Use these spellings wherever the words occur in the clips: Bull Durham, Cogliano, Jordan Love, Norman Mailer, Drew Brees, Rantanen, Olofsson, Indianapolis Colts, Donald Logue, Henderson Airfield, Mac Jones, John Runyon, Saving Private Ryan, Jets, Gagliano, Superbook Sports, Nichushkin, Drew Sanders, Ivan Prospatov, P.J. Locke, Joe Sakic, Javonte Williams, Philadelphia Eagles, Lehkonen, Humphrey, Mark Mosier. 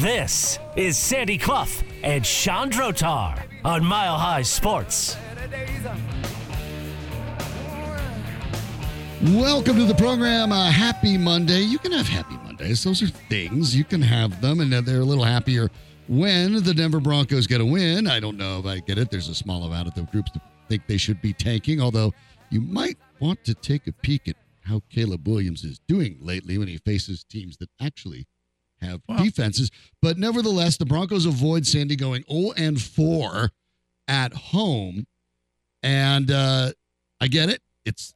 This is Sandy Clough and Sean Drotar on Mile High Sports. Welcome to the program. Happy Monday. You can have happy Mondays. Those are things. You can have them, and they're a little happier when the Denver Broncos get a win. I don't know if I get it. There's a small amount of the groups that think they should be tanking, although you might want to take a peek at how Caleb Williams is doing lately when he faces teams that actually have defenses. But nevertheless, the Broncos avoid Sandy going 0-4 at home. And I get it. It's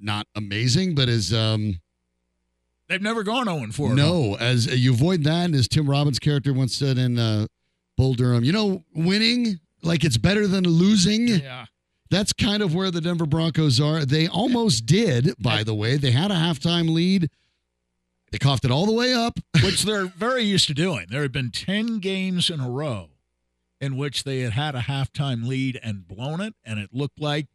not amazing, but as they've never gone 0-4. No, as you avoid that, as Tim Robbins' character once said in Bull Durham, you know, winning, like it's better than losing. Yeah. That's kind of where the Denver Broncos are. They almost did, by the way. They had a halftime lead. They coughed it all the way up. Which they're very used to doing. There had been 10 games in a row in which they had had a halftime lead and blown it, and it looked like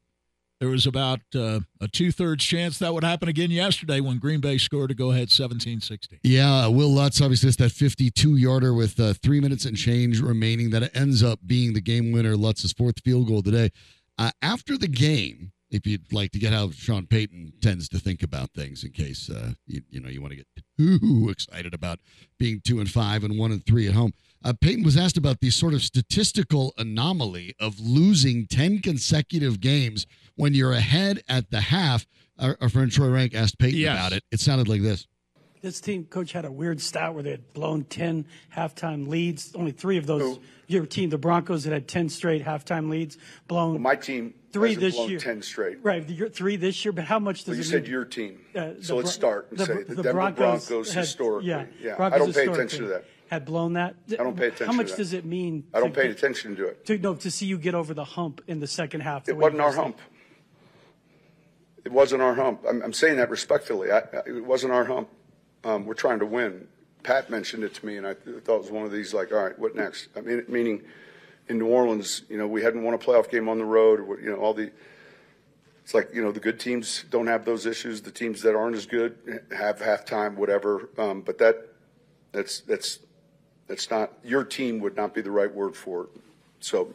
there was about a two-thirds chance that would happen again yesterday when Green Bay scored a go-ahead 17-16. Yeah, Will Lutz, obviously, it's that 52-yarder with 3 minutes and change remaining. That ends up being the game winner, Lutz's fourth field goal today. After the game, if you'd like to get how Sean Payton tends to think about things, in case you want to get too excited about being 2-5 and 1-3 at home, Payton was asked about the sort of statistical anomaly of losing 10 consecutive games when you're ahead at the half. Our friend Troy Rank asked Payton about it. It sounded like this. This team, Coach, had a weird stat where they had blown 10 halftime leads. Only three of those. Oh. Your team, the Broncos, had 10 straight halftime leads blown. Well, my team three this blown year. 10 straight. Right, three this year, but how much does it mean? You said your team. So let's start and say the Denver Broncos historically. Broncos I don't pay attention to that. Had blown that. I don't pay attention to that. How much does it mean? I don't pay attention to it. To see you get over the hump in the second half. It wasn't our hump. It wasn't our hump. I'm saying that respectfully. It wasn't our hump. We're trying to win. Pat mentioned it to me, and I thought it was one of these, like, all right, what next? I mean, meaning in New Orleans, we hadn't won a playoff game on the road. Or, it's like, the good teams don't have those issues. The teams that aren't as good have halftime, whatever. But that's not – your team would not be the right word for it. So,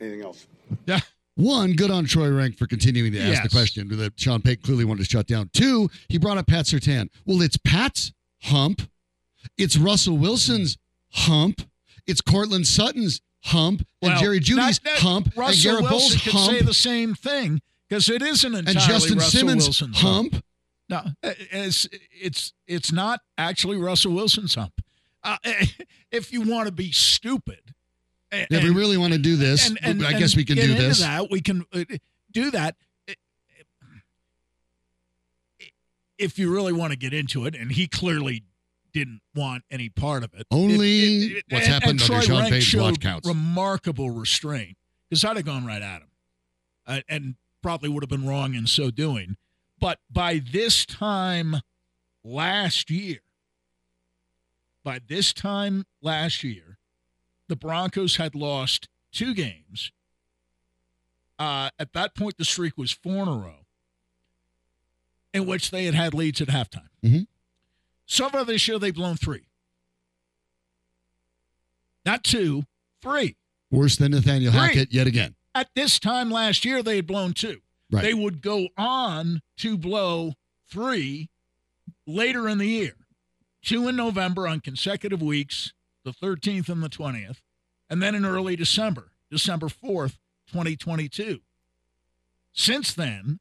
anything else? Yeah. One, good on Troy Rank for continuing to ask the question that Sean Payton clearly wanted to shut down. Two, he brought up Pat Surtain. Well, it's Pat's hump. It's Russell Wilson's hump. It's Cortland Sutton's hump. And Jerry Jeudy's hump. Russell and Wilson could hump. Say the same thing because it isn't entirely Russell Wilson's hump. And Justin Simmons' hump. No, it's not actually Russell Wilson's hump. If you want to be stupid. If we really want to do this, I guess we can do this. We can do that. If you really want to get into it, and he clearly didn't want any part of it. Only what's happened under Sean Payton's watch counts. Remarkable restraint, because I'd have gone right at him, and probably would have been wrong in so doing. But by this time last year, the Broncos had lost two games. At that point, the streak was four in a row, in which they had had leads at halftime. Mm-hmm. So far this year, they've blown three. Not two, three. Worse than Nathaniel Hackett yet again. At this time last year, they had blown two. Right. They would go on to blow three later in the year. Two in November on consecutive weeks. The 13th and the 20th, and then in early December, December 4th, 2022. Since then,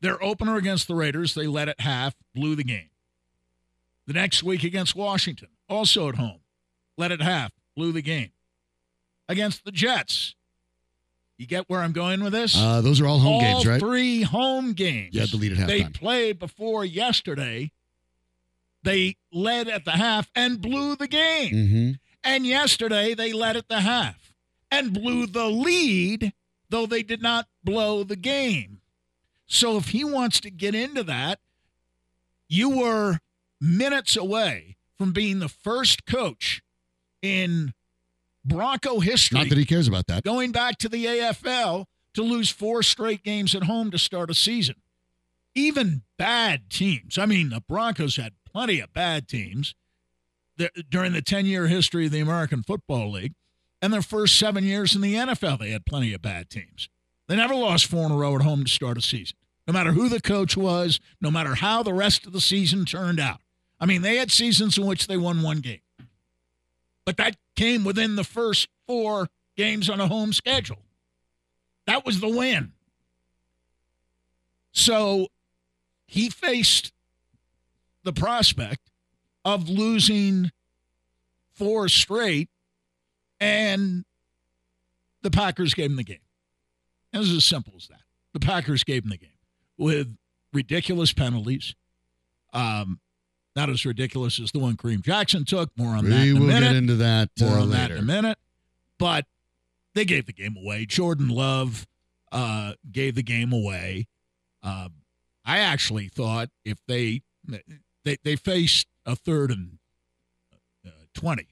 their opener against the Raiders, they led at half, blew the game. The next week against Washington, also at home, led at half, blew the game. Against the Jets, you get where I'm going with this? Those are all home games, right? All three home games. Yeah, the lead at halftime. They played before yesterday. They led at the half and blew the game. Mm-hmm. And yesterday they led at the half and blew the lead, though they did not blow the game. So if he wants to get into that, you were minutes away from being the first coach in Bronco history. Not that he cares about that. Going back to the AFL to lose four straight games at home to start a season. Even bad teams. I mean, the Broncos had plenty of bad teams during the 10-year history of the American Football League. And their first 7 years in the NFL, they had plenty of bad teams. They never lost 4 in a row at home to start a season, no matter who the coach was, no matter how the rest of the season turned out. I mean, they had seasons in which they won one game. But that came within the first 4 games on a home schedule. That was the win. So he faced the prospect of losing 4 straight, and the Packers gave him the game. It was as simple as that. The Packers gave him the game with ridiculous penalties. Not as ridiculous as the one Kareem Jackson took. More on that in a minute. We will get into that later. More on that in a minute. But they gave the game away. Jordan Love gave the game away. I actually thought if they faced a 3rd and 20.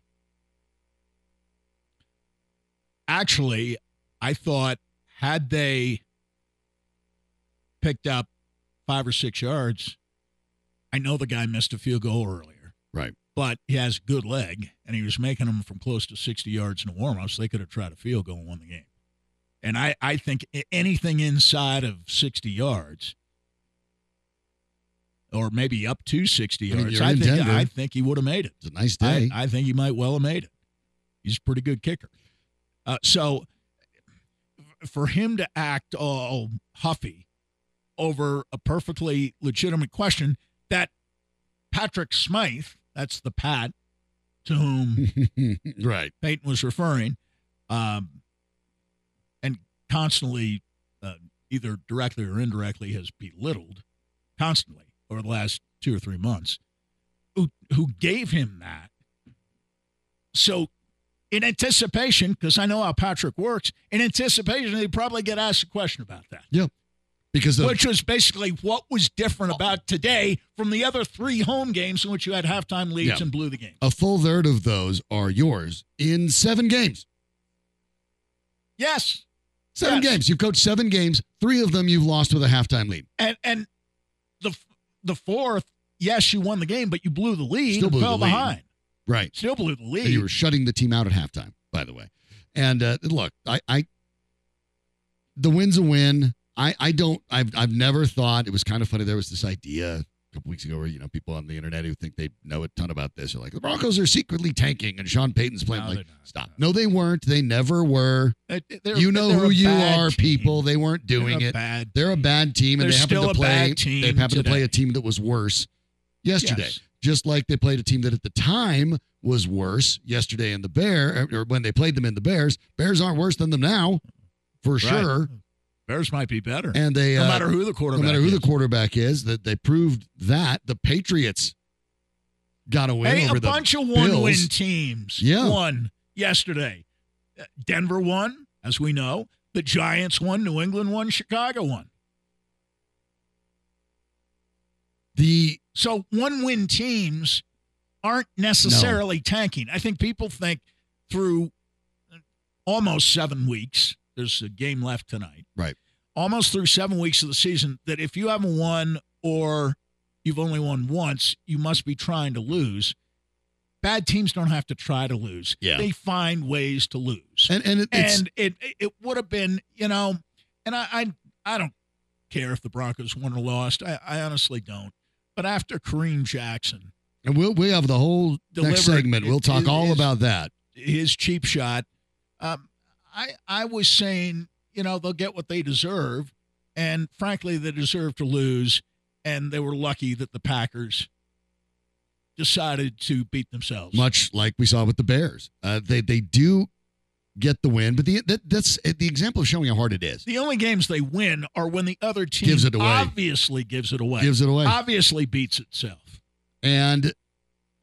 Actually, I thought had they picked up 5 or 6 yards, I know the guy missed a field goal earlier. Right. But he has a good leg, and he was making them from close to 60 yards in a warm-up, so they could have tried a field goal and won the game. And I think anything inside of 60 yards, or maybe up to 60 yards, I think he would have made it. It's a nice day. I think he might well have made it. He's a pretty good kicker. So for him to act all huffy over a perfectly legitimate question that Patrick Smythe, that's the Pat to whom right. Peyton was referring, and constantly, either directly or indirectly, has belittled constantly over the last 2 or 3 months, who gave him that. So in anticipation, because I know how Patrick works, in anticipation, they probably get asked a question about that. Yeah. Because which was basically what was different about today from the other 3 home games in which you had halftime leads and blew the game. A full third of those are yours in 7 games. Yes. 7 games. You've coached 7 games. 3 of them you've lost with a halftime lead. And the 4th, yes, you won the game, but you blew the lead and fell behind. Right. Still blew the lead. And you were shutting the team out at halftime, by the way. And look, I the win's a win. I've never thought, it was kind of funny, there was this idea a couple weeks ago where, you know, people on the internet who think they know a ton about this are like, the Broncos are secretly tanking and Sean Payton's playing. No, like, stop. No, they weren't. They never were. You know who you are, people. They weren't doing it. They're a bad team, and they happened to play a team that was worse yesterday. Yes. Just like they played a team that at the time was worse yesterday in the Bears, or when they played them in the Bears. Bears aren't worse than them now, for sure. Bears might be better. And they, no matter who the quarterback is. That they proved that. The Patriots got a win over the Bills. A bunch of one-win teams won yesterday. Denver won, as we know. The Giants won. New England won. Chicago won. So one-win teams aren't necessarily tanking. I think people think through almost 7 weeks, there's a game left tonight. Right. Almost through 7 weeks of the season, that if you haven't won or you've only won once, you must be trying to lose. Bad teams don't have to try to lose. Yeah. They find ways to lose. And it would have been, you know, and I don't care if the Broncos won or lost. I honestly don't. But after Kareem Jackson. And we have the whole next segment. We'll talk all about that. His cheap shot. I was saying, you know, they'll get what they deserve. And frankly, they deserve to lose. And they were lucky that the Packers decided to beat themselves. Much like we saw with the Bears. They do get the win. But that's the example of showing how hard it is. The only games they win are when the other team gives it away. Obviously beats itself. And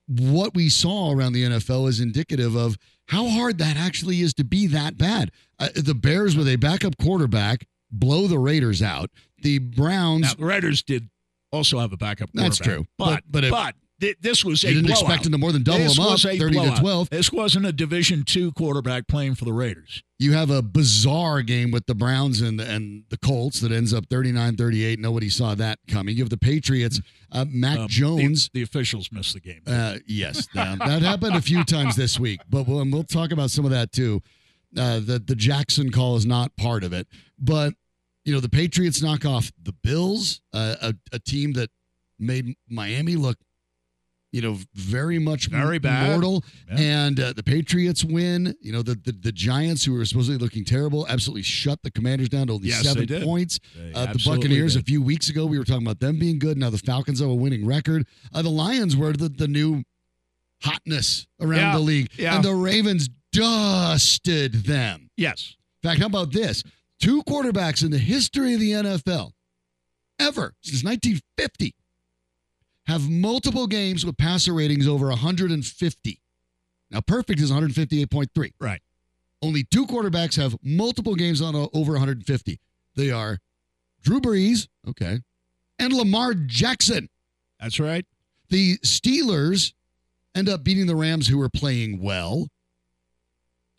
what we saw around the NFL is indicative of how hard that actually is to be that bad. The Bears, with a backup quarterback, blow the Raiders out. The Browns. Now, the Raiders did also have a backup quarterback. That's true. But This was a blowout. You didn't expect him to more than double him up, 30-12. This wasn't a Division II quarterback playing for the Raiders. You have a bizarre game with the Browns and the Colts that ends up 39-38. Nobody saw that coming. You have the Patriots, Mac Jones. The officials missed the game. Yes, that happened a few times this week, but we'll talk about some of that too. The Jackson call is not part of it, but you know the Patriots knock off the Bills, a team that made Miami look, you know, very bad. Mortal. Yeah. And the Patriots win. You know, the Giants, who were supposedly looking terrible, absolutely shut the Commanders down to only 7 points. The Buccaneers, a few weeks ago, we were talking about them being good. Now the Falcons have a winning record. The Lions were the new hotness around the league. Yeah. And the Ravens dusted them. Yes. In fact, how about this? Two quarterbacks in the history of the NFL ever since 1950 have multiple games with passer ratings over 150. Now, perfect is 158.3. Right. Only two quarterbacks have multiple games on over 150. They are Drew Brees, okay, and Lamar Jackson. That's right. The Steelers end up beating the Rams, who were playing well.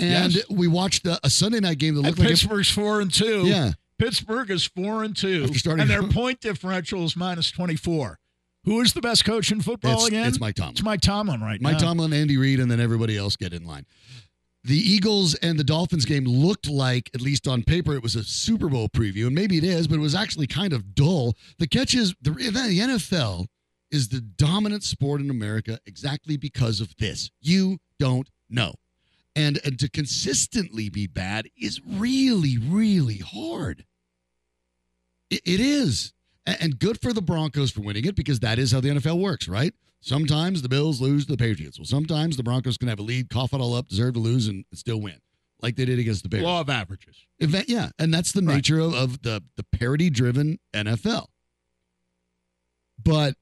And we watched a Sunday night game that looked like Pittsburgh's 4-2. Yeah. Pittsburgh is 4-2. And their point differential is -24. Who is the best coach in football again? It's Mike Tomlin. It's Mike Tomlin right now. Mike Tomlin, Andy Reid, and then everybody else get in line. The Eagles and the Dolphins game looked like, at least on paper, it was a Super Bowl preview, and maybe it is, but it was actually kind of dull. The catch is, the NFL is the dominant sport in America exactly because of this. You don't know. And to consistently be bad is really, really hard. It is. And good for the Broncos for winning it, because that is how the NFL works, right? Sometimes the Bills lose to the Patriots. Well, sometimes the Broncos can have a lead, cough it all up, deserve to lose, and still win, like they did against the Bears. Law of averages. Yeah, and that's the nature of the parity-driven NFL. But,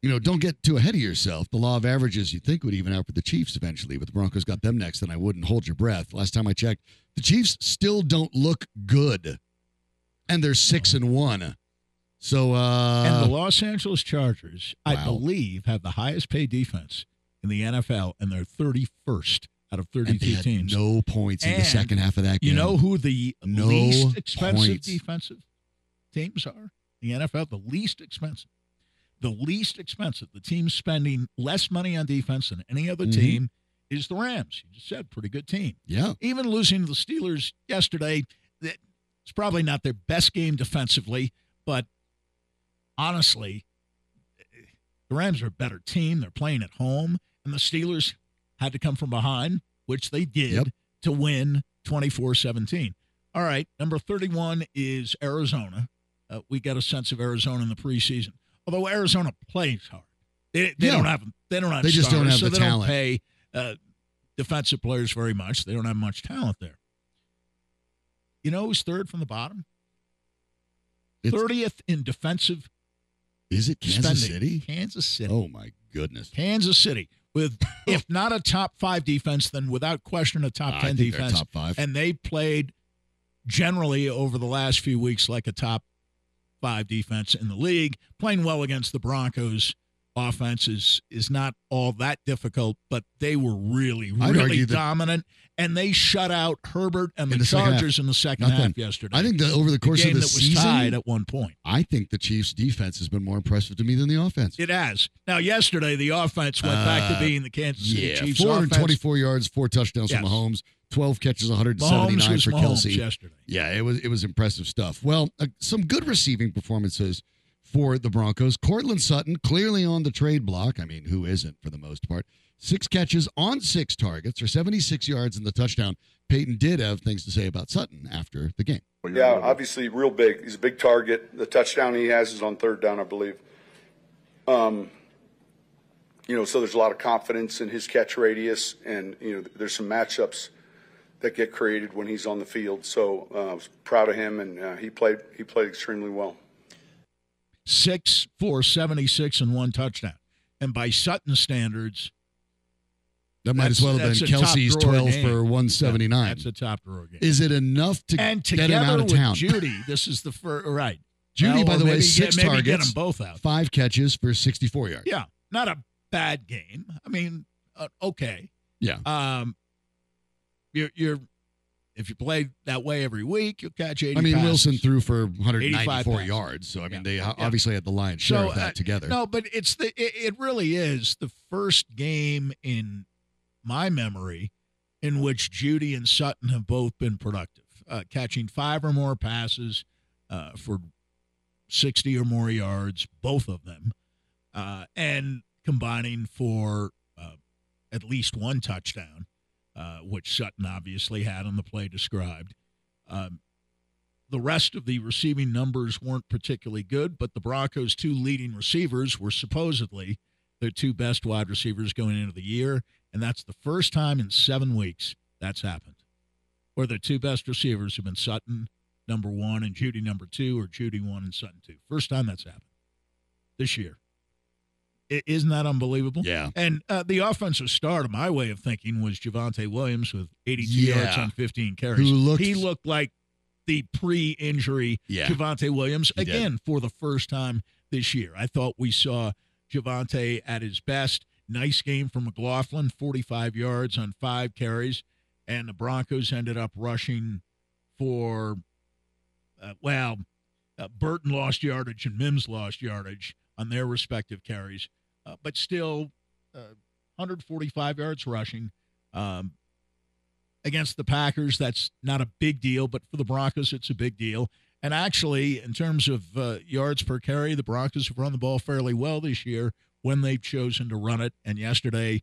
you know, don't get too ahead of yourself. The law of averages you think would even out for the Chiefs eventually, but the Broncos got them next, and I wouldn't hold your breath. Last time I checked, the Chiefs still don't look good. And they're 6-1. So and the Los Angeles Chargers, I believe, have the highest paid defense in the NFL, and they're 31st out of 32 teams. No points in the second half of that game. You know who the least expensive defensive teams are? The NFL, the least expensive. The least expensive. The team spending less money on defense than any other team is the Rams. You just said, pretty good team. Yeah. Even losing to the Steelers yesterday, it's probably not their best game defensively, but honestly, the Rams are a better team. They're playing at home, and the Steelers had to come from behind, which they did, to win 24-17. All right, number 31 is Arizona. We got a sense of Arizona in the preseason, although Arizona plays hard. They don't have They just don't have the talent. They don't pay defensive players very much. They don't have much talent there. You know who's third from the bottom? 30th in defensive. Is it Kansas City? Kansas City. Oh, my goodness. Kansas City. With, if not a top five defense, then without question a top 10 defense. Top five. And they played generally over the last few weeks like a top five defense in the league. Playing well against the Broncos offense is not all that difficult, but they were really dominant. And they shut out Herbert and the Chargers in the second half yesterday. I think that over the course of the season, was tied at one point. I think the Chiefs' defense has been more impressive to me than the offense. It has. Now, yesterday, the offense went back to being the Kansas City Chiefs' offense. 424 yards, 4 touchdowns from Mahomes, 12 catches, 179 for Kelsey. Yesterday. Yeah, it was impressive stuff. Well, some good receiving performances for the Broncos. Cortland Sutton, clearly on the trade block. I mean, who isn't for the most part? 6 catches on 6 targets for 76 yards and the touchdown. Payton did have things to say about Sutton after the game. Yeah, obviously real big. He's a big target. The touchdown he has is on third down, I believe. You know, so there's a lot of confidence in his catch radius, and, you know, there's some matchups that get created when he's on the field. So I was proud of him, and he played extremely well. 6 for 76 and 1 touchdown. And by Sutton standards, that might as well have been Kelsey's 12 for 179. That's a top drawer game. Is it enough to get him out of town? Together with Jeudy, this is the first. Right. Jeudy, well, by the way, six targets. Maybe get them both out. 5 catches for 64 yards. Yeah, not a bad game. I mean, okay. Yeah. You're if you play that way every week, you'll catch 80 passes. Wilson threw for 194 yards, so they obviously had the lion's share of that together. No, but it really is the first game in my memory in which Jeudy and Sutton have both been productive, catching 5 or more passes for 60 or more yards, both of them, and combining for at least 1 touchdown, which Sutton obviously had on the play described. The rest of the receiving numbers weren't particularly good, but the Broncos' 2 leading receivers were supposedly their 2 best wide receivers going into the year, and that's the first time in 7 weeks that's happened, where their 2 best receivers have been Sutton, number 1, and Jeudy, number 2, or Jeudy 1 and Sutton 2. First time that's happened this year. Isn't that unbelievable? Yeah. And the offensive star, to my way of thinking, was Javonte Williams with 82 yards on 15 carries. He looked like the pre-injury Javonte Williams again for the first time this year. I thought we saw Javonte at his best. Nice game from McLaughlin, 45 yards on 5 carries. And the Broncos ended up rushing for, Burton lost yardage and Mims lost yardage on their respective carries. But still, 145 yards rushing against the Packers. That's not a big deal, but for the Broncos, it's a big deal. And actually, in terms of yards per carry, the Broncos have run the ball fairly well this year when they've chosen to run it. And yesterday,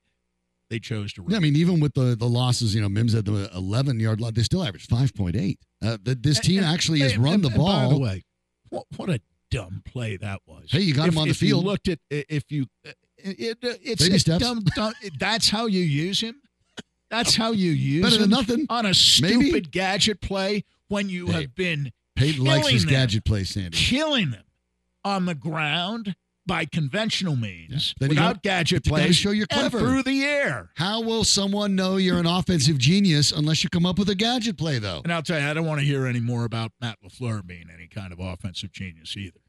they chose to run it. Yeah, I mean, even with the losses, Mims had the 11-yard line. They still averaged 5.8. This team actually has run the ball. By the way, what a dumb play that was. Hey, you got him on the field. It's dumb. That's how you use him. That's how you use better him than nothing on a stupid gadget play when you have been Peyton likes his gadget play, Sandy. Killing them on the ground by conventional means without gadget plays. Show you're clever through the air. How will someone know you're an offensive genius unless you come up with a gadget play, though? And I'll tell you, I don't want to hear any more about Matt LaFleur being any kind of offensive genius either.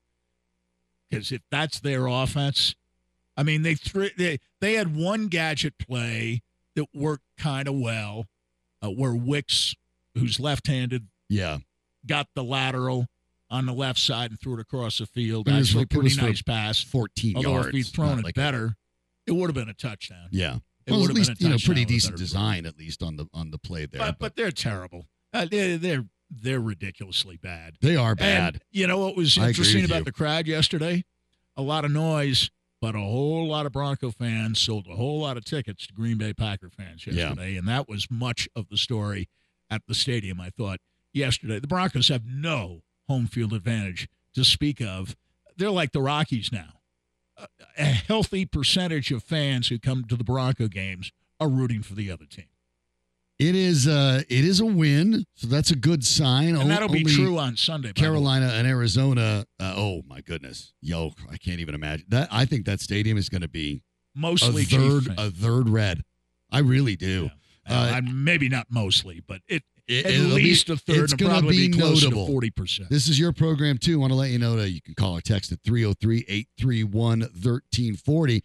Because if that's their offense, they had 1 gadget play that worked kind of well, where Wicks, who's left-handed, got the lateral on the left side and threw it across the field. Actually, pretty nice pass. 14 yards. Although if he'd thrown it better, it would have been a touchdown. Yeah. Well, at least, pretty decent design, at least on the play there. But they're terrible. They're ridiculously bad. They are bad. And you know what was interesting about the crowd yesterday? A lot of noise, but a whole lot of Bronco fans sold a whole lot of tickets to Green Bay Packer fans yesterday, and that was much of the story at the stadium, I thought, yesterday. The Broncos have no home field advantage to speak of. They're like the Rockies now. A healthy percentage of fans who come to the Bronco games are rooting for the other team. It is a win, so that's a good sign. And that'll be true on Sunday. Carolina and Arizona. Oh my goodness, I can't even imagine that. I think that stadium is going to be mostly a third red. I really do. Yeah. Maybe not mostly, but at least a third. It's going to be notable. 40%. This is your program too. I want to let you know that you can call or text at 303-831-1340.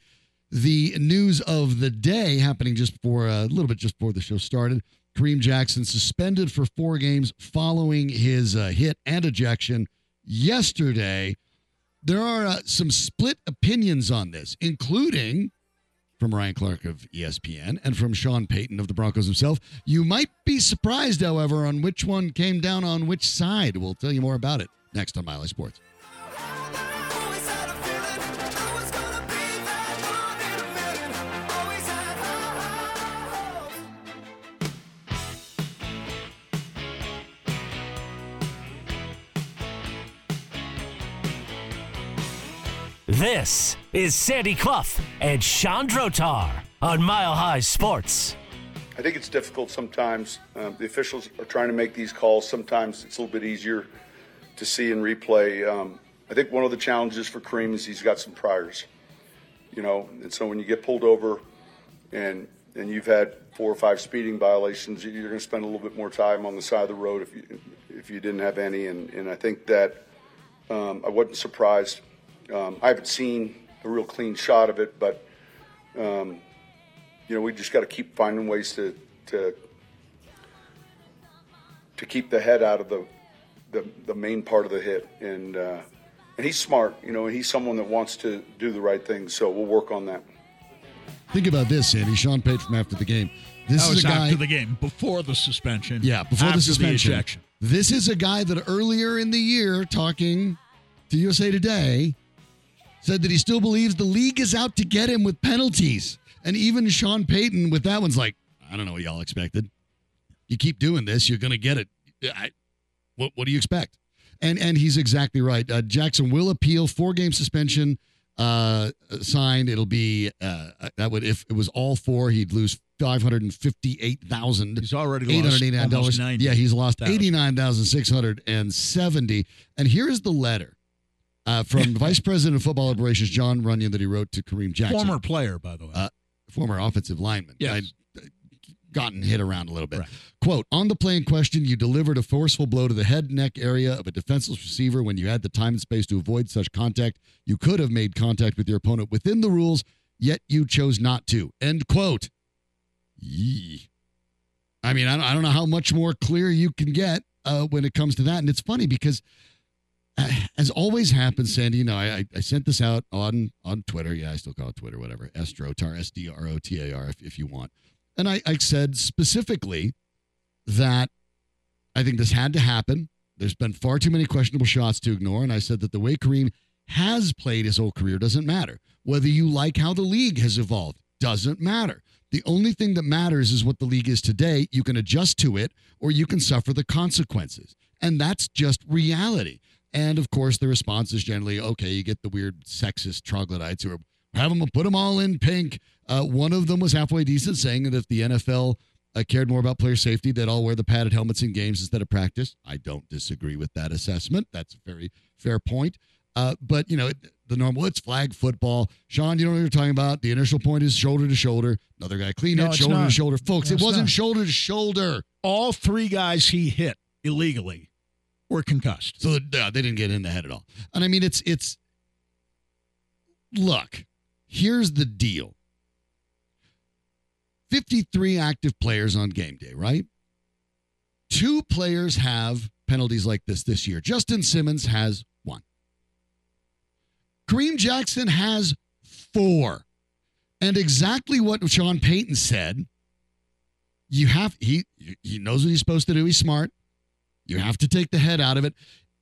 The news of the day happening just before the show started. Kareem Jackson suspended for 4 games following his hit and ejection yesterday. There are some split opinions on this, including from Ryan Clark of ESPN and from Sean Payton of the Broncos himself. You might be surprised, however, on which one came down on which side. We'll tell you more about it next on Mile High Sports. This is Sandy Clough and Sean Drotar on Mile High Sports. I think it's difficult sometimes. The officials are trying to make these calls. Sometimes it's a little bit easier to see and replay. I think one of the challenges for Kareem is he's got some priors. And so when you get pulled over and you've had 4 or 5 speeding violations, you're going to spend a little bit more time on the side of the road if you didn't have any. And I think that I wasn't surprised. I haven't seen a real clean shot of it, but we just got to keep finding ways to keep the head out of the main part of the hit. And he's smart, and he's someone that wants to do the right thing. So we'll work on that. Think about this, Sandy. Sean Payton from after the game. This is a guy after the game, before the suspension. Yeah, before the suspension. The ejection. This is a guy that earlier in the year, talking to USA Today, said that he still believes the league is out to get him with penalties. And even Sean Payton with that one's like, I don't know what y'all expected. You keep doing this, you're going to get it. What do you expect? And he's exactly right. Jackson will appeal, 4-game suspension signed. It'll be if it was all four, he'd lose $558,000. He's already lost almost $90,000. Yeah, he's lost $89,670. And here is the letter from Vice President of Football Operations John Runyon that he wrote to Kareem Jackson, former player, by the way, former offensive lineman. Yeah. Gotten hit around a little bit. Right. Quote, on the play in question, you delivered a forceful blow to the head and neck area of a defenseless receiver when you had the time and space to avoid such contact. You could have made contact with your opponent within the rules, yet you chose not to. End quote. Yee. I mean, I don't know how much more clear you can get when it comes to that. And it's funny because, as always happens, Sandy, I sent this out on Twitter. Yeah, I still call it Twitter, whatever. S-Drotar, S-D-R-O-T-A-R if you want. And I said specifically that I think this had to happen. There's been far too many questionable shots to ignore. And I said that the way Kareem has played his whole career doesn't matter. Whether you like how the league has evolved doesn't matter. The only thing that matters is what the league is today. You can adjust to it or you can suffer the consequences. And that's just reality. And, of course, the response is generally, okay, you get the weird sexist troglodytes who are, have them put them all in pink. One of them was halfway decent, saying that if the NFL cared more about player safety, they'd all wear the padded helmets in games instead of practice. I don't disagree with that assessment. That's a very fair point. But, the normal, it's flag football. Sean, you know what you're talking about. The initial point is shoulder to shoulder. Another guy clean it, shoulder to shoulder. Folks, it wasn't shoulder to shoulder. All three guys he hit illegally were concussed. So they didn't get in the head at all. And, I mean, it's look, here's the deal. 53 active players on game day, right? 2 players have penalties like this year. Justin Simmons has 1. Kareem Jackson has 4. And exactly what Sean Payton said, he knows what he's supposed to do. He's smart. You have to take the head out of it.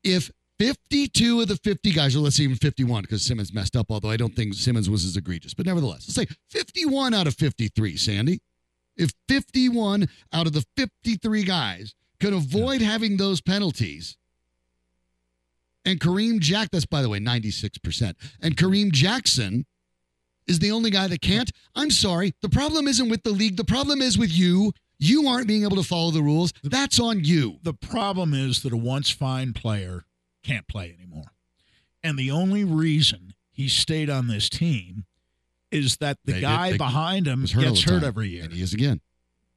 If 52 of the 50 guys, or let's say even 51, because Simmons messed up, although I don't think Simmons was as egregious. But nevertheless, let's say 51 out of 53, Sandy. If 51 out of the 53 guys could avoid having those penalties, and Kareem Jackson, that's, by the way, 96%, and Kareem Jackson is the only guy that can't, I'm sorry, the problem isn't with the league. The problem is with you. You aren't being able to follow the rules. That's on you. The problem is that a once fine player can't play anymore. And the only reason he stayed on this team is that the guy behind him gets hurt every year. And he is again.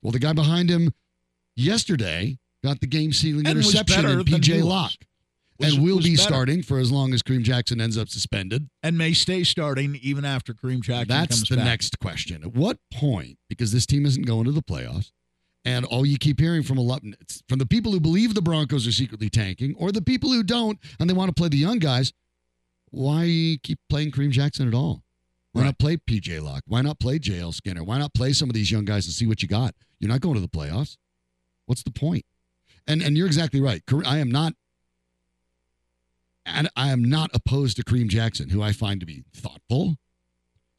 Well, the guy behind him yesterday got the game-sealing interception in P.J. Locke. And will be starting for as long as Kareem Jackson ends up suspended. And may stay starting even after Kareem Jackson comes back. That's the next question. At what point, because this team isn't going to the playoffs, and all you keep hearing from from the people who believe the Broncos are secretly tanking or the people who don't and they want to play the young guys, why keep playing Kareem Jackson at all? Why not play P.J. Locke? Why not play J.L. Skinner? Why not play some of these young guys and see what you got? You're not going to the playoffs. What's the point? And you're exactly right. I am not opposed to Kareem Jackson, who I find to be thoughtful.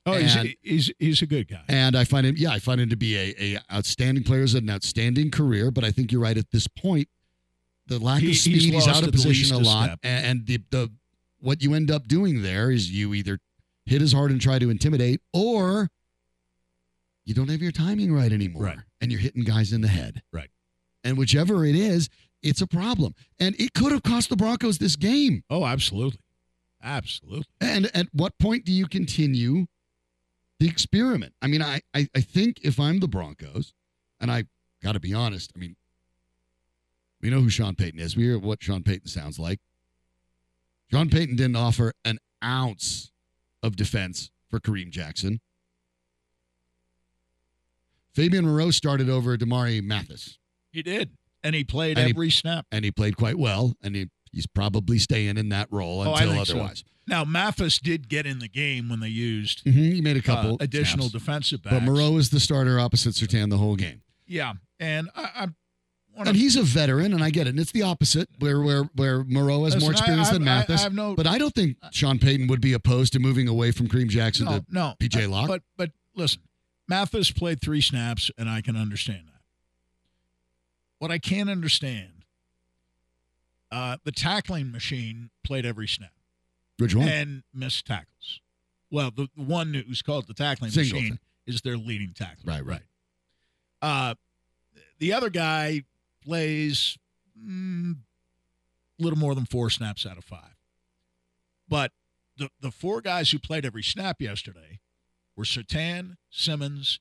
Oh, he's a good guy. And I find him to be a outstanding player, has an outstanding career, but I think you're right at this point. The lack of speed, he's out of position a lot. And the what you end up doing there is you either hit as hard and try to intimidate, or you don't have your timing right anymore. Right. And you're hitting guys in the head. Right. And whichever it is, it's a problem. And it could have cost the Broncos this game. Oh, absolutely. Absolutely. And at what point do you continue the experiment? I mean, I think if I'm the Broncos, and I got to be honest, I mean, we know who Sean Payton is. We hear what Sean Payton sounds like. Sean Payton didn't offer an ounce of defense for Kareem Jackson. Fabian Moreau started over Demari Mathis. He did. And he played every snap. And he played quite well. And he's probably staying in that role until otherwise. So. Now, Mathis did get in the game when they used he made a couple additional snaps. Defensive backs. But Moreau is the starter opposite Surtain the whole game. Yeah. And I he's a veteran, and I get it. And it's the opposite, where Moreau has more experience than Mathis. But I don't think Sean Payton would be opposed to moving away from Kareem Jackson to P.J. Locke. But listen, Mathis played 3 snaps, and I can understand that. What I can't understand, the tackling machine played every snap. Which one? And missed tackles. Well, the one who's called the tackling machine is their leading tackler. Right. The other guy plays a little more than 4 snaps out of 5. But the 4 guys who played every snap yesterday were Surtain, Simmons,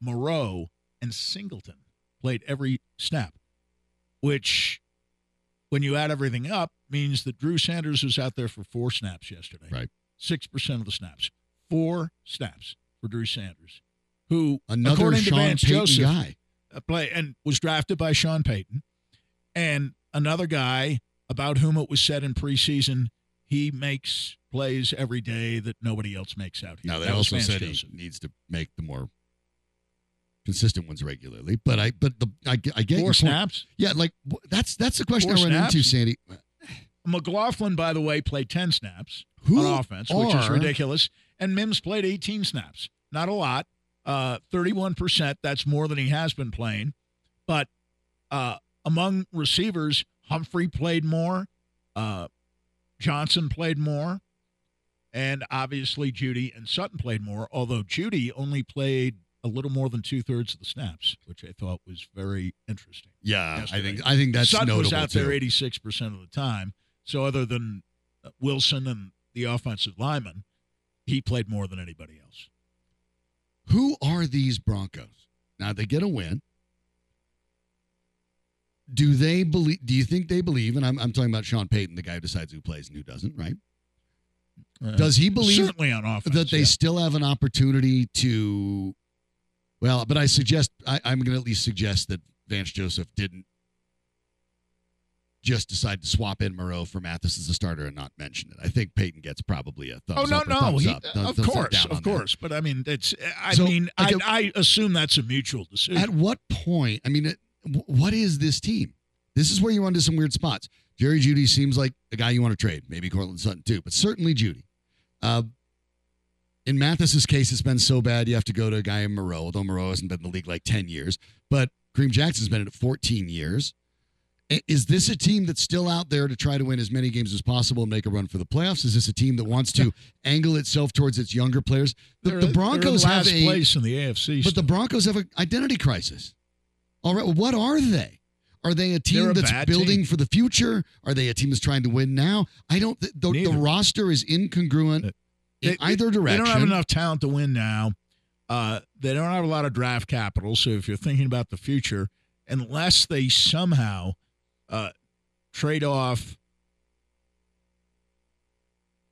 Moreau, and Singleton played every snap, which when you add everything up means that Drew Sanders was out there for 4 snaps yesterday. Right. 6% of the snaps. 4 snaps for Drew Sanders, who, another according Sean to Vance Payton Joseph, guy. Was drafted by Sean Payton, and another guy about whom it was said in preseason, he makes plays every day that nobody else makes out here. Now, they also said Joseph. He needs to make the more consistent ones regularly, but I get 4 snaps. Yeah, like that's the question I run into, Sandy. McLaughlin, by the way, played 10 snaps on offense, which is ridiculous, and Mims played 18 snaps. Not a lot. 31%, that's more than he has been playing. But among receivers, Humphrey played more, Johnson played more, and obviously Jeudy and Sutton played more, although Jeudy only played a little more than 2/3 of the snaps, which I thought was very interesting. Yeah, yesterday. I think that's Sutton notable. Sutton was out there 86% of the time, so other than Wilson and the offensive lineman, he played more than anybody else. Who are these Broncos? Now, they get a win. Do they believe? Do you think they believe? And I'm talking about Sean Payton, the guy who decides who plays and who doesn't, right? Does he believe certainly on offense, that they still have an opportunity to? Well, but I suggest I'm going to at least suggest that Vance Joseph didn't just decide to swap in Moreau for Mathis as a starter and not mention it. I think Payton gets probably a thumbs up. Of course. But I mean, I assume that's a mutual decision. At what point? I mean, what is this team? This is where you run into some weird spots. Jerry Jeudy seems like a guy you want to trade. Maybe Cortland Sutton too, but certainly Jeudy. In Mathis's case, it's been so bad you have to go to a guy in Moreau. Although Moreau hasn't been in the league like 10 years, but Kareem Jackson's been in it 14 years. Is this a team that's still out there to try to win as many games as possible and make a run for the playoffs? Is this a team that wants to angle itself towards its younger players? The Broncos have a place in the AFC, but the Broncos have an identity crisis. All right, well, what are they? Are they a team that's building for the future? Are they a team that's trying to win now? I don't. The roster is incongruent in either direction. They don't have enough talent to win now. They don't have a lot of draft capital. So if you're thinking about the future, unless they somehow trade off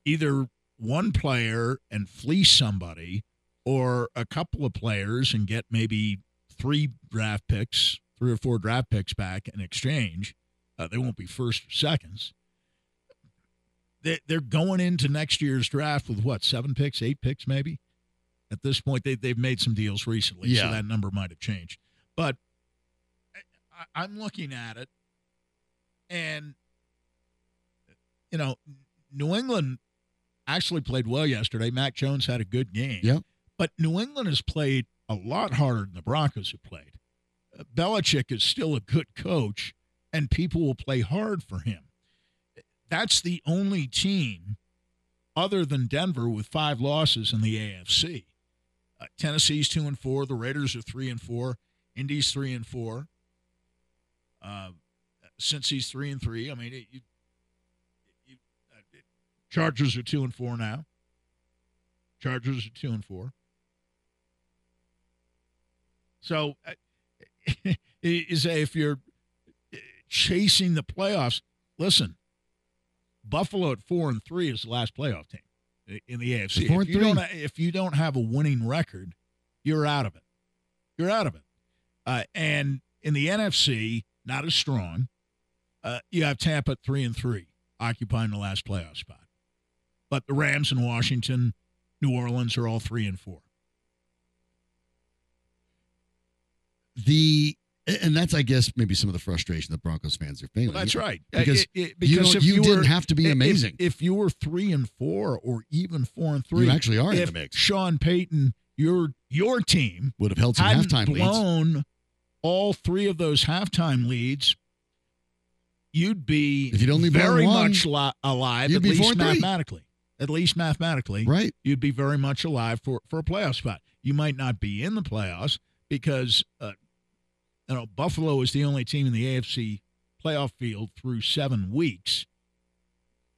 either one player and fleece somebody or a couple of players and get maybe 3 or 4 draft picks back in exchange. They won't be first or seconds. They're going into next year's draft with, 7 picks, 8 picks maybe? At this point, they've made some deals recently, so that number might have changed. But I'm looking at it, and, New England actually played well yesterday. Mac Jones had a good game. Yep. But New England has played a lot harder than the Broncos have played. Belichick is still a good coach, and people will play hard for him. That's the only team other than Denver with 5 losses in the AFC. Tennessee's 2-4. The Raiders are 3-4. Indy's 3-4. Since he's 3-3, I mean, Chargers are 2-4 now. Chargers are 2-4. So, if you're chasing the playoffs, listen, Buffalo at 4-3 is the last playoff team in the AFC. 4-3. If you don't have a winning record, you're out of it. You're out of it. And in the NFC, not as strong. You have Tampa at 3-3, occupying the last playoff spot. But the Rams and Washington, New Orleans are all 3-4. And that's, I guess, maybe some of the frustration that Broncos fans are feeling. Well, that's right. Because you didn't have to be amazing. If you were 3-4 or even 4-3, you actually are in the mix. Sean Payton, your team would have held some halftime leads. Blown all three of those halftime leads. You'd be very much alive, at least mathematically. At least mathematically, right? You'd be very much alive for a playoff spot. You might not be in the playoffs because. Buffalo is the only team in the AFC playoff field through 7 weeks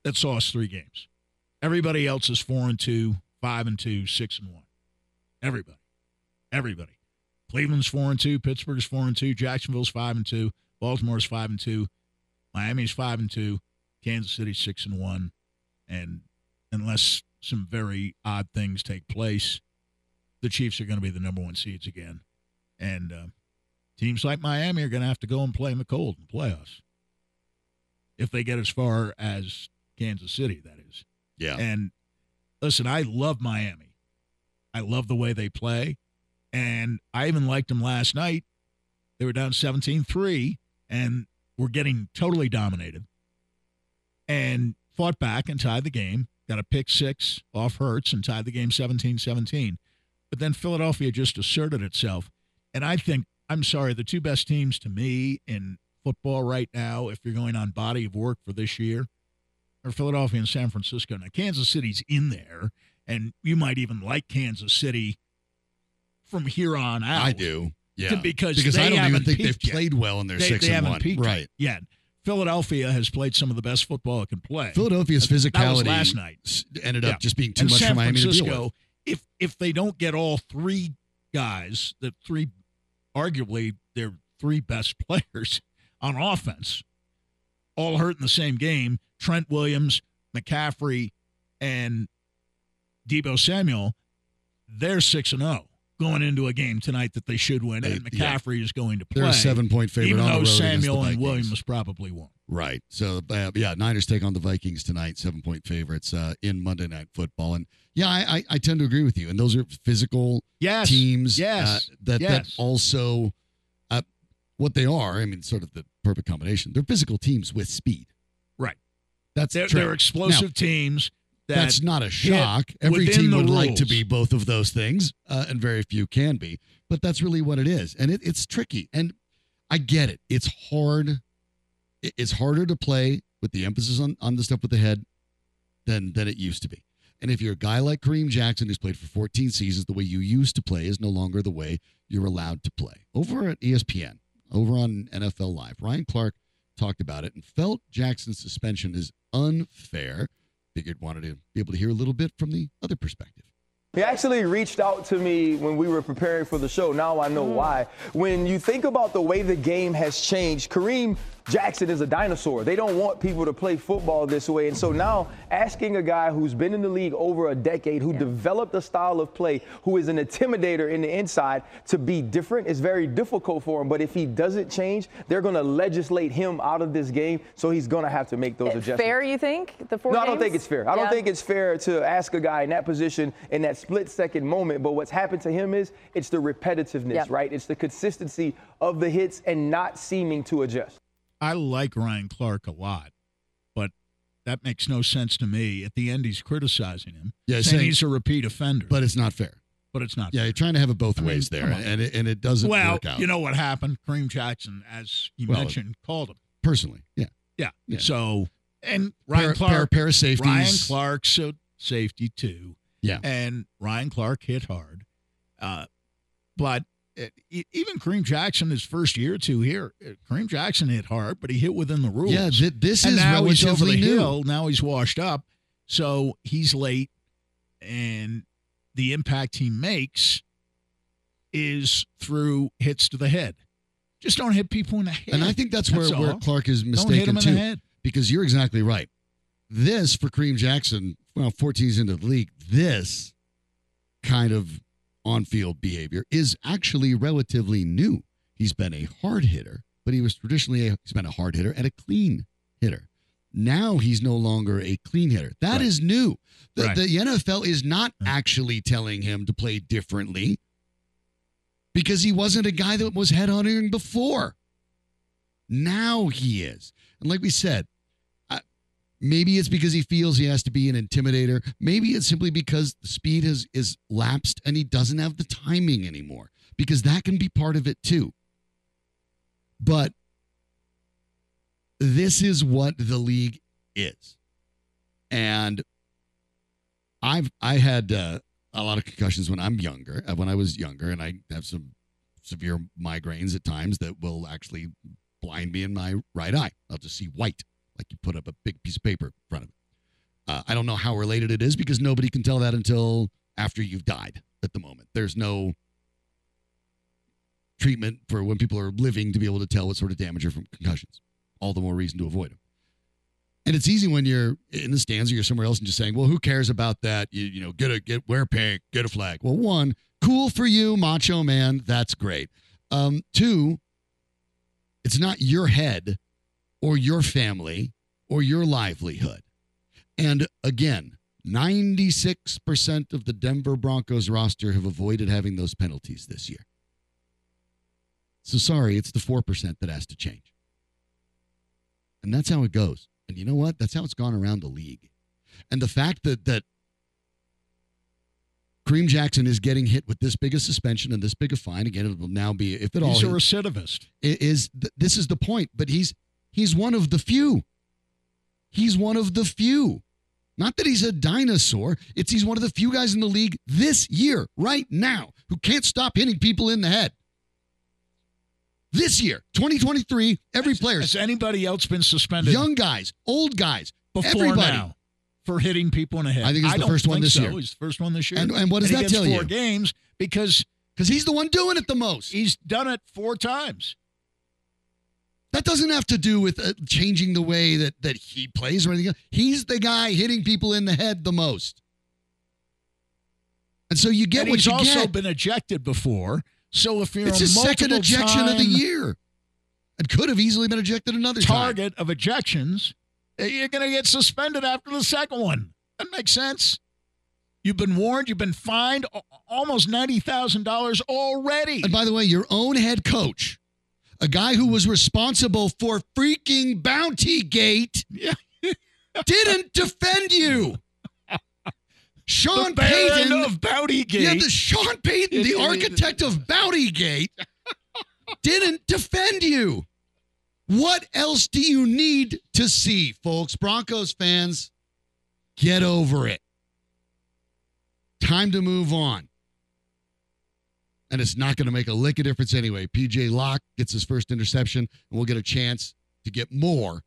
that's lost 3 games. Everybody else is 4-2, 5-2, 6-1. Everybody. Cleveland's 4-2, Pittsburgh's 4-2, Jacksonville's 5-2, Baltimore's 5-2, Miami's 5-2, Kansas City's 6-1, and unless some very odd things take place, the Chiefs are going to be the number 1 seeds again, and. Teams like Miami are going to have to go and play in the cold in the playoffs if they get as far as Kansas City, that is. Yeah. And, listen, I love Miami. I love the way they play, and I even liked them last night. They were down 17-3 and were getting totally dominated and fought back and tied the game, got a pick six off Hurts and tied the game 17-17. But then Philadelphia just asserted itself, and the 2 best teams to me in football right now, if you're going on body of work for this year, are Philadelphia and San Francisco. Now, Kansas City's in there, and you might even like Kansas City from here on out. I do, yeah. Because I don't even think they've played well in their 6-1. Right. Yeah. Philadelphia has played some of the best football it can play. Philadelphia's physicality last night ended up just being too much for Miami to deal with. If they don't get all 3 guys, arguably, their 3 best players on offense, all hurt in the same game, Trent Williams, McCaffrey, and Deebo Samuel, they're 6-0 going into a game tonight that they should win, and McCaffrey is going to play. They're a 7-point favorite on the road against the Vikings. Even though Samuel and Williams probably won. Right. So, Niners take on the Vikings tonight, 7-point favorites in Monday Night Football. And, I tend to agree with you. And those are physical teams that also what they are. I mean, sort of the perfect combination. They're physical teams with speed. Right. They're explosive teams. That's not a shock. Every team would like to be both of those things, and very few can be. But that's really what it is. And it's tricky. And I get it. It's hard. It's harder to play with the emphasis on the stuff with the head than it used to be. And if you're a guy like Kareem Jackson, who's played for 14 seasons, the way you used to play is no longer the way you're allowed to play. Over at ESPN, over on NFL Live, Ryan Clark talked about it and felt Jackson's suspension is unfair. Figured wanted to be able to hear a little bit from the other perspective. He actually reached out to me when we were preparing for the show. Now I know why. When you think about the way the game has changed, Kareem Jackson is a dinosaur. They don't want people to play football this way. And so now asking a guy who's been in the league over a decade, who developed a style of play, who is an intimidator in the inside, to be different is very difficult for him. But if he doesn't change, they're going to legislate him out of this game. So he's going to have to make those adjustments. Fair, you think? No, I don't think it's fair. I don't think it's fair to ask a guy in that position in that split-second moment. But what's happened to him is it's the repetitiveness, right? It's the consistency of the hits and not seeming to adjust. I like Ryan Clark a lot, but that makes no sense to me. At the end, he's criticizing him, saying he's a repeat offender. But it's not fair. Yeah, you're trying to have it both ways there, and it doesn't work out. Well, you know what happened? Kareem Jackson, as you mentioned, called him. Personally, yeah. So, and Ryan Clark. Pair of safeties. Ryan Clark's a safety, too. Yeah. And Ryan Clark hit hard. But even Kareem Jackson, his first year or two here, Kareem Jackson hit hard, but he hit within the rules. Yeah, this is relatively new. Now he's washed up, so he's late, and the impact he makes is through hits to the head. Just don't hit people in the head. And I think that's where Clark is mistaken, too. Don't hit him in the head. Because you're exactly right. This, for Kareem Jackson, well, 14 years into the league, this kind of on-field behavior is actually relatively new. He's been a hard hitter, but he was traditionally he's been a hard hitter and a clean hitter. Now he's no longer a clean hitter. That is new. The NFL is not actually telling him to play differently because he wasn't a guy that was headhunting before. Now he is. And like we said, maybe it's because he feels he has to be an intimidator. Maybe it's simply because the speed is lapsed and he doesn't have the timing anymore, because that can be part of it too. But this is what the league is. And I had a lot of concussions when I was younger, and I have some severe migraines at times that will actually blind me in my right eye. I'll just see white, like you put up a big piece of paper in front of it. I don't know how related it is, because nobody can tell that until after you've died at the moment. There's no treatment for when people are living to be able to tell what sort of damage are from concussions. All the more reason to avoid them. And it's easy when you're in the stands or you're somewhere else and just saying, well, who cares about that? You know, wear pink, get a flag. Well, one, cool for you, macho man. That's great. Two, it's not your head or your family or your livelihood. And again, 96% of the Denver Broncos roster have avoided having those penalties this year. So sorry, it's the 4% that has to change. And that's how it goes. And you know what? That's how it's gone around the league. And the fact that Kareem Jackson is getting hit with this big a suspension and this big a fine, again, it will now be, if at all, he's a recidivist. This is the point. But he's one of the few. He's one of the few. Not that he's a dinosaur. It's he's one of the few guys in the league this year, right now, who can't stop hitting people in the head. This year, 2023, every player. Has anybody else been suspended? Young guys, old guys, everybody, for hitting people in the head. I think he's the first one this year. He's the first one this year. And what does that tell you? He gets 4 games because he's the one doing it the most. He's done it 4 times. That doesn't have to do with changing the way that he plays or anything else. He's the guy hitting people in the head the most. And so you get what you get. He's also been ejected before. So if you're it's his second ejection of the year, and could have easily been ejected another target time. Of ejections, you're going to get suspended after the second one. That makes sense. You've been warned. You've been fined almost $90,000 already. And by the way, your own head coach, a guy who was responsible for freaking Bountygate, didn't defend you. Sean Payton of Bountygate. Yeah, Sean Payton, the architect of Bountygate, didn't defend you. What else do you need to see, folks? Broncos fans, get over it. Time to move on. And it's not going to make a lick of difference anyway. P.J. Locke gets his first interception, and we'll get a chance to get more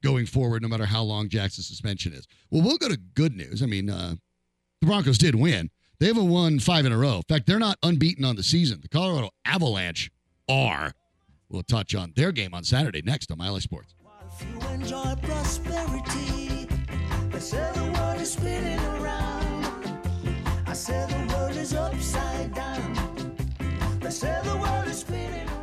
going forward, no matter how long Jackson's suspension is. Well, we'll go to good news. I mean, the Broncos did win. They haven't won 5 in a row. In fact, they're not unbeaten on the season. The Colorado Avalanche are. We'll touch on their game on Saturday next on Mile High Sports. If you enjoy prosperity, I said the world is spinning around. I said the world is upside down. I said the world is spinning around.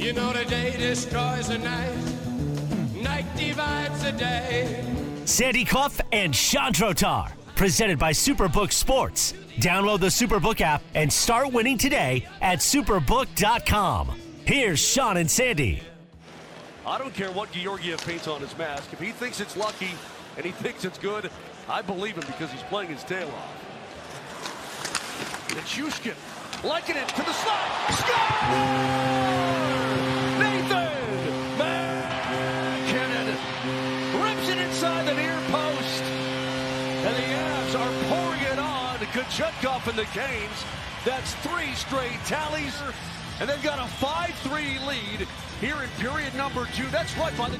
You know the day destroys the night, night divides the day. Sandy Clough and Sean Drotar, presented by Superbook Sports. Download the Superbook app and start winning today at Superbook.com. Here's Sean and Sandy. I don't care what Georgiev paints on his mask. If he thinks it's lucky and he thinks it's good, I believe him because he's playing his tail off. And Chushkin liking it to the slot. Scott! The near post, and the Avs are pouring it on. Kajutkov and the Canes. That's 3 straight tallies, and they've got a 5-3 lead here in period number 2. That's right by the.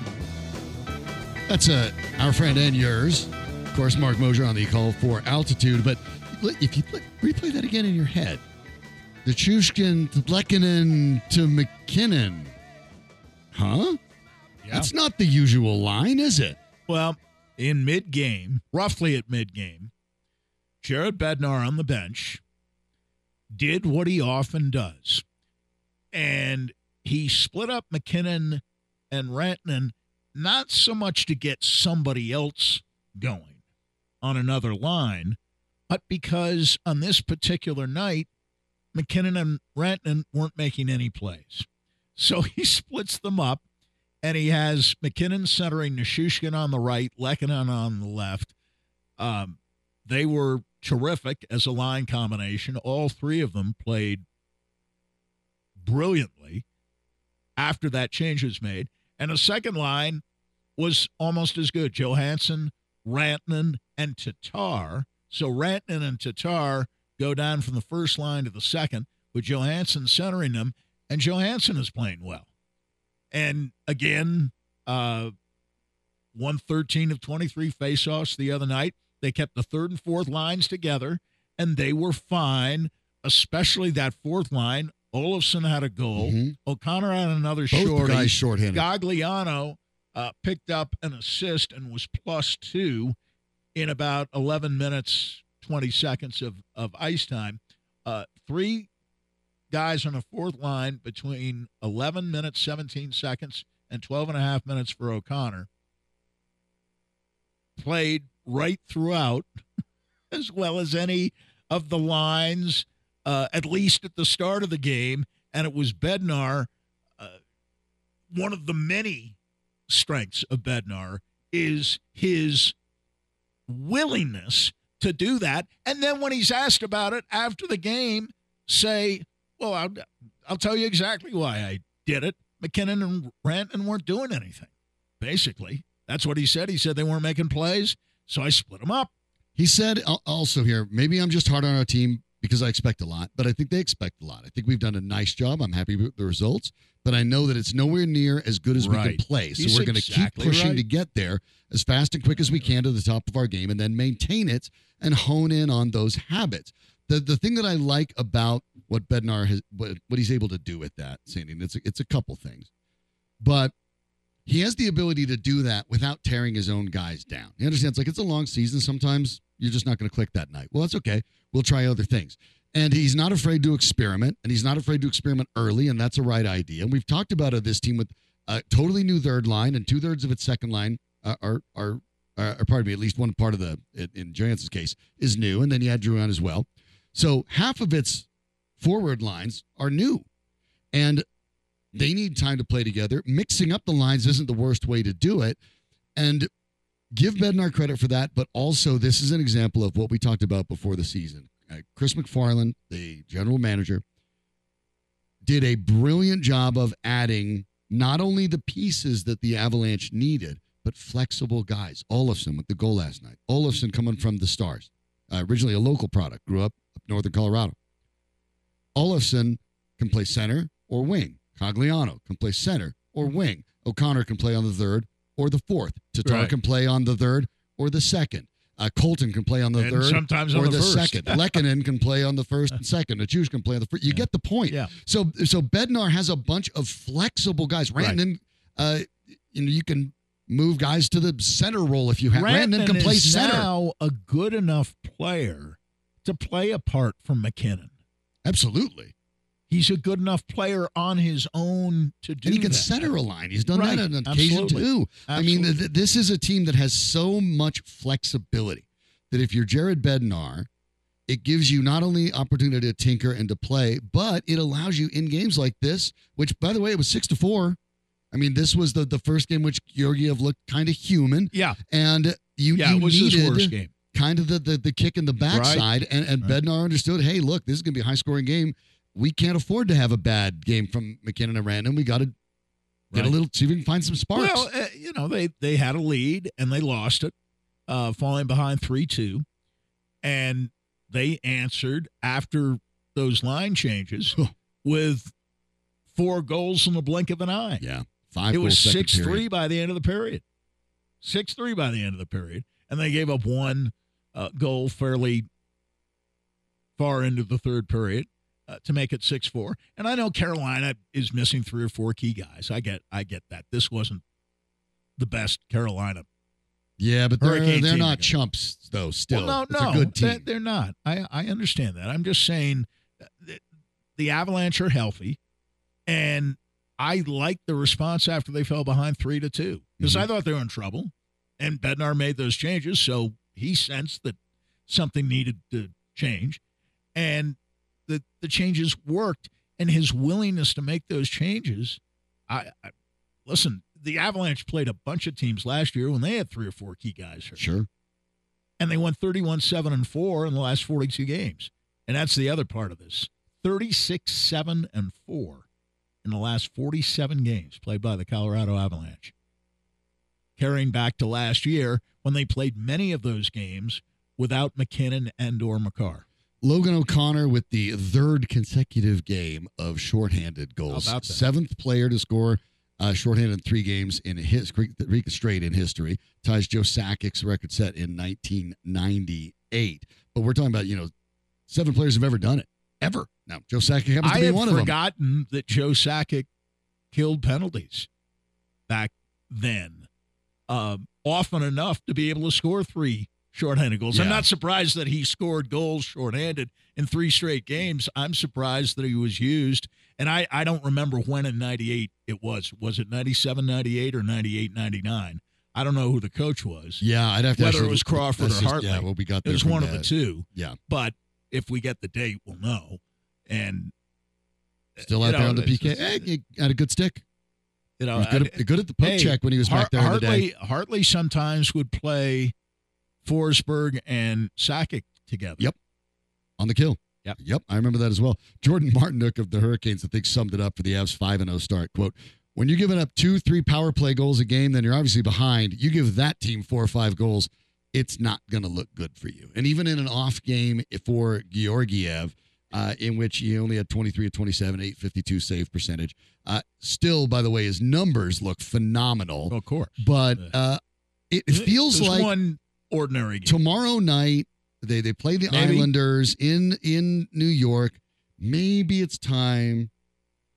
That's our friend and yours, of course, Mark Mosier on the call for altitude. But if you replay that again in your head, Nichushkin to Blekinen to McKinnon. Huh? Yeah. That's not the usual line, is it? Well, in mid-game, roughly at mid-game, Jared Bednar on the bench did what he often does. And he split up McKinnon and Rantanen, not so much to get somebody else going on another line, but because on this particular night, McKinnon and Rantanen weren't making any plays. So he splits them up, and he has McKinnon centering Nichushkin on the right, Lehkonen on the left. They were terrific as a line combination. All three of them played brilliantly after that change was made. And the second line was almost as good. Johansson, Rantanen, and Tatar. So Rantanen and Tatar go down from the first line to the second, with Johansson centering them, and Johansson is playing well. And again, won 13 of 23 faceoffs the other night. They kept the third and fourth lines together, and they were fine, especially that fourth line. Olofsson had a goal. Mm-hmm. O'Connor had another shorty. Guys shorthanded. Gagliano picked up an assist and was +2 in about 11 minutes, 20 seconds of ice time. Three guys on the fourth line between 11 minutes, 17 seconds, and 12 and a half minutes for O'Connor. Played right throughout, as well as any of the lines, at least at the start of the game, and it was Bednar. One of the many strengths of Bednar is his willingness to do that, and then when he's asked about it after the game, say, well, I'll tell you exactly why I did it. McKinnon and Rantanen weren't doing anything, basically. That's what he said. He said they weren't making plays, so I split them up. He said also here, maybe I'm just hard on our team because I expect a lot, but I think they expect a lot. I think we've done a nice job. I'm happy with the results, but I know that it's nowhere near as good as we can play, so we're going to keep pushing to get there as fast and quick as we can to the top of our game and then maintain it and hone in on those habits. The thing that I like about what Bednar has, what he's able to do with that, Sandy, and it's a couple things, but he has the ability to do that without tearing his own guys down. He understands, like, it's a long season. Sometimes you're just not going to click that night. Well, that's okay. We'll try other things. And he's not afraid to experiment, and he's not afraid to experiment early, and that's a right idea. And we've talked about this team with a totally new third line, and two-thirds of its second line at least one part of in Johansson's case, is new, and then you had Drouin as well. So half of its forward lines are new, and they need time to play together. Mixing up the lines isn't the worst way to do it. And give Bednar credit for that, but also this is an example of what we talked about before the season. Chris McFarland, the general manager, did a brilliant job of adding not only the pieces that the Avalanche needed, but flexible guys. Olofsson with the goal last night. Olofsson coming from the Stars. Originally a local product, grew up northern Colorado. Olofsson can play center or wing. Cogliano can play center or wing. O'Connor can play on the third or the fourth. Tatar can play on the third or the second. Colton can play on the third sometimes or the second. Lehkonen can play on the first and second. Nichushkin can play on the first. You get the point. Yeah. So Bednar has a bunch of flexible guys. Rantanen, you can move guys to the center role if you have. Rantanen can play center. Now a good enough player to play apart from McKinnon. Absolutely. He's a good enough player on his own to do that. And he can center a line. He's done that on occasion, too. Absolutely. I mean, this is a team that has so much flexibility that if you're Jared Bednar, it gives you not only opportunity to tinker and to play, but it allows you in games like this, which, by the way, it was 6-4. I mean, this was the first game which Georgiev looked kind of human. Yeah. And you it was needed his worst game. Kind of the kick in the backside. Right. And Bednar understood, hey, look, this is going to be a high-scoring game. We can't afford to have a bad game from McKinnon and Rantanen. We got to get a little, see if we can find some sparks. Well, they had a lead and they lost it, falling behind 3-2. And they answered after those line changes with 4 goals in the blink of an eye. Yeah. 5 It was 6-3 by the end of the period. 6-3 by the end of the period. And they gave up one goal fairly far into the third period. to make it 6-4. And I know Carolina is missing 3 or 4 key guys. I get that. This wasn't the best Carolina. Yeah, but they're not chumps, though, still. Well, no, it's a good team. They're not. I understand that. I'm just saying the Avalanche are healthy, and I liked the response after they fell behind 3-2 because I thought they were in trouble, and Bednar made those changes, so he sensed that something needed to change, and the changes worked, and his willingness to make those changes, I listen, the Avalanche played a bunch of teams last year when they had 3 or 4 key guys hurt. Sure. And they won 31-7-4 in the last 42 games. And that's the other part of this. 36-7-4 in the last 47 games played by the Colorado Avalanche. Carrying back to last year when they played many of those games without McKinnon and or McCarr. Logan O'Connor with the third consecutive game of shorthanded goals. How about that? 7th player to score shorthanded 3 games in his straight in history, ties Joe Sakic's record set in 1998. But we're talking about 7 players have ever done it ever. Now Joe Sakic happens to be one of them. I had forgotten that Joe Sakic killed penalties back then, often enough to be able to score 3 shorthanded goals. Yeah. I'm not surprised that he scored goals shorthanded in 3 straight games. I'm surprised that he was used. And I don't remember when in 98 it was. Was it 97, 98, or 98, 99? I don't know who the coach was. Yeah, I'd have to whether it was Crawford or Hartley. Yeah, well, we got there. It was one of the two. Yeah. But if we get the date, we'll know. And still out there on the PK. Hey, he had a good stick. He was good at the poke check when he was back there in the day. Hartley sometimes would play Forsberg and Sakic together. Yep. On the kill. Yep, I remember that as well. Jordan Martinook of the Hurricanes, I think, summed it up for the Avs 5-0 start. Quote, when you're giving up 2-3 power play goals a game, then you're obviously behind. You give that team 4 or 5 goals, it's not going to look good for you. And even in an off game for Georgiev, in which he only had 23 of 27, .852 save percentage, still, by the way, his numbers look phenomenal. Well, of course. But it feels like one ordinary game. Tomorrow night, They play the Islanders in New York. Maybe it's time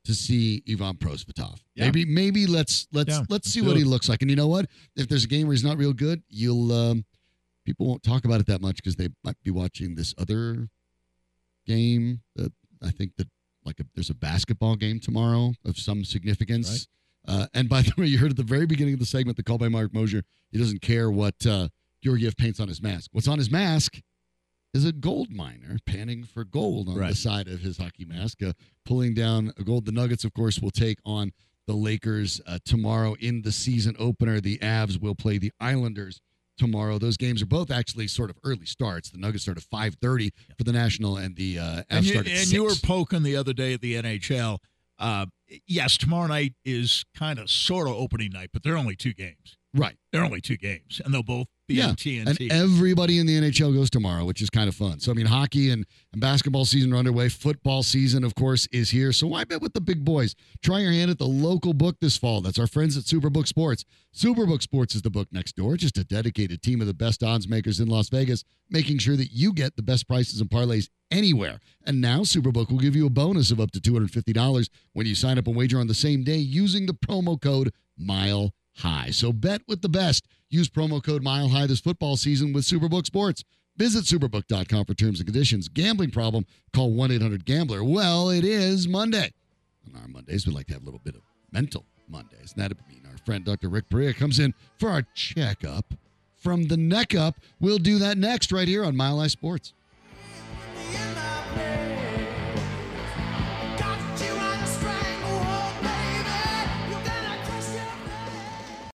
to see Ivan Prospatov. Yeah. Maybe let's see what he looks like. And you know what? If there's a game where he's not real good, people won't talk about it that much because they might be watching this other game. I think that there's a basketball game tomorrow of some significance. Right. And by the way, you heard at the very beginning of the segment the call by Mark Mosier. He doesn't care what Georgiev paints on his mask. What's on his mask is a gold miner panning for gold on the side of his hockey mask, pulling down a gold. The Nuggets, of course, will take on the Lakers tomorrow in the season opener. The Avs will play the Islanders tomorrow. Those games are both actually sort of early starts. The Nuggets start at 5:30 for the National, and the Avs start at 6. And you were poking the other day at the NHL. Yes, tomorrow night is sort of opening night, but they're only 2 games. Right. They're only 2 games, and they'll both be on TNT. And everybody in the NHL goes tomorrow, which is kind of fun. So, hockey and basketball season are underway. Football season, of course, is here. So why bet with the big boys? Try your hand at the local book this fall. That's our friends at Superbook Sports. Superbook Sports is the book next door. Just a dedicated team of the best odds makers in Las Vegas, making sure that you get the best prices and parlays anywhere. And now Superbook will give you a bonus of up to $250 when you sign up and wager on the same day using the promo code MILEHIGH. So bet with the best. Use promo code MILEHIGH this football season with Superbook Sports. Visit Superbook.com for terms and conditions. Gambling problem? Call 1-800-GAMBLER. Well, it is Monday. On our Mondays, we like to have a little bit of mental Mondays. And that would mean our friend Dr. Rick Perea comes in for our checkup from the neck up. We'll do that next right here on Mile High Sports.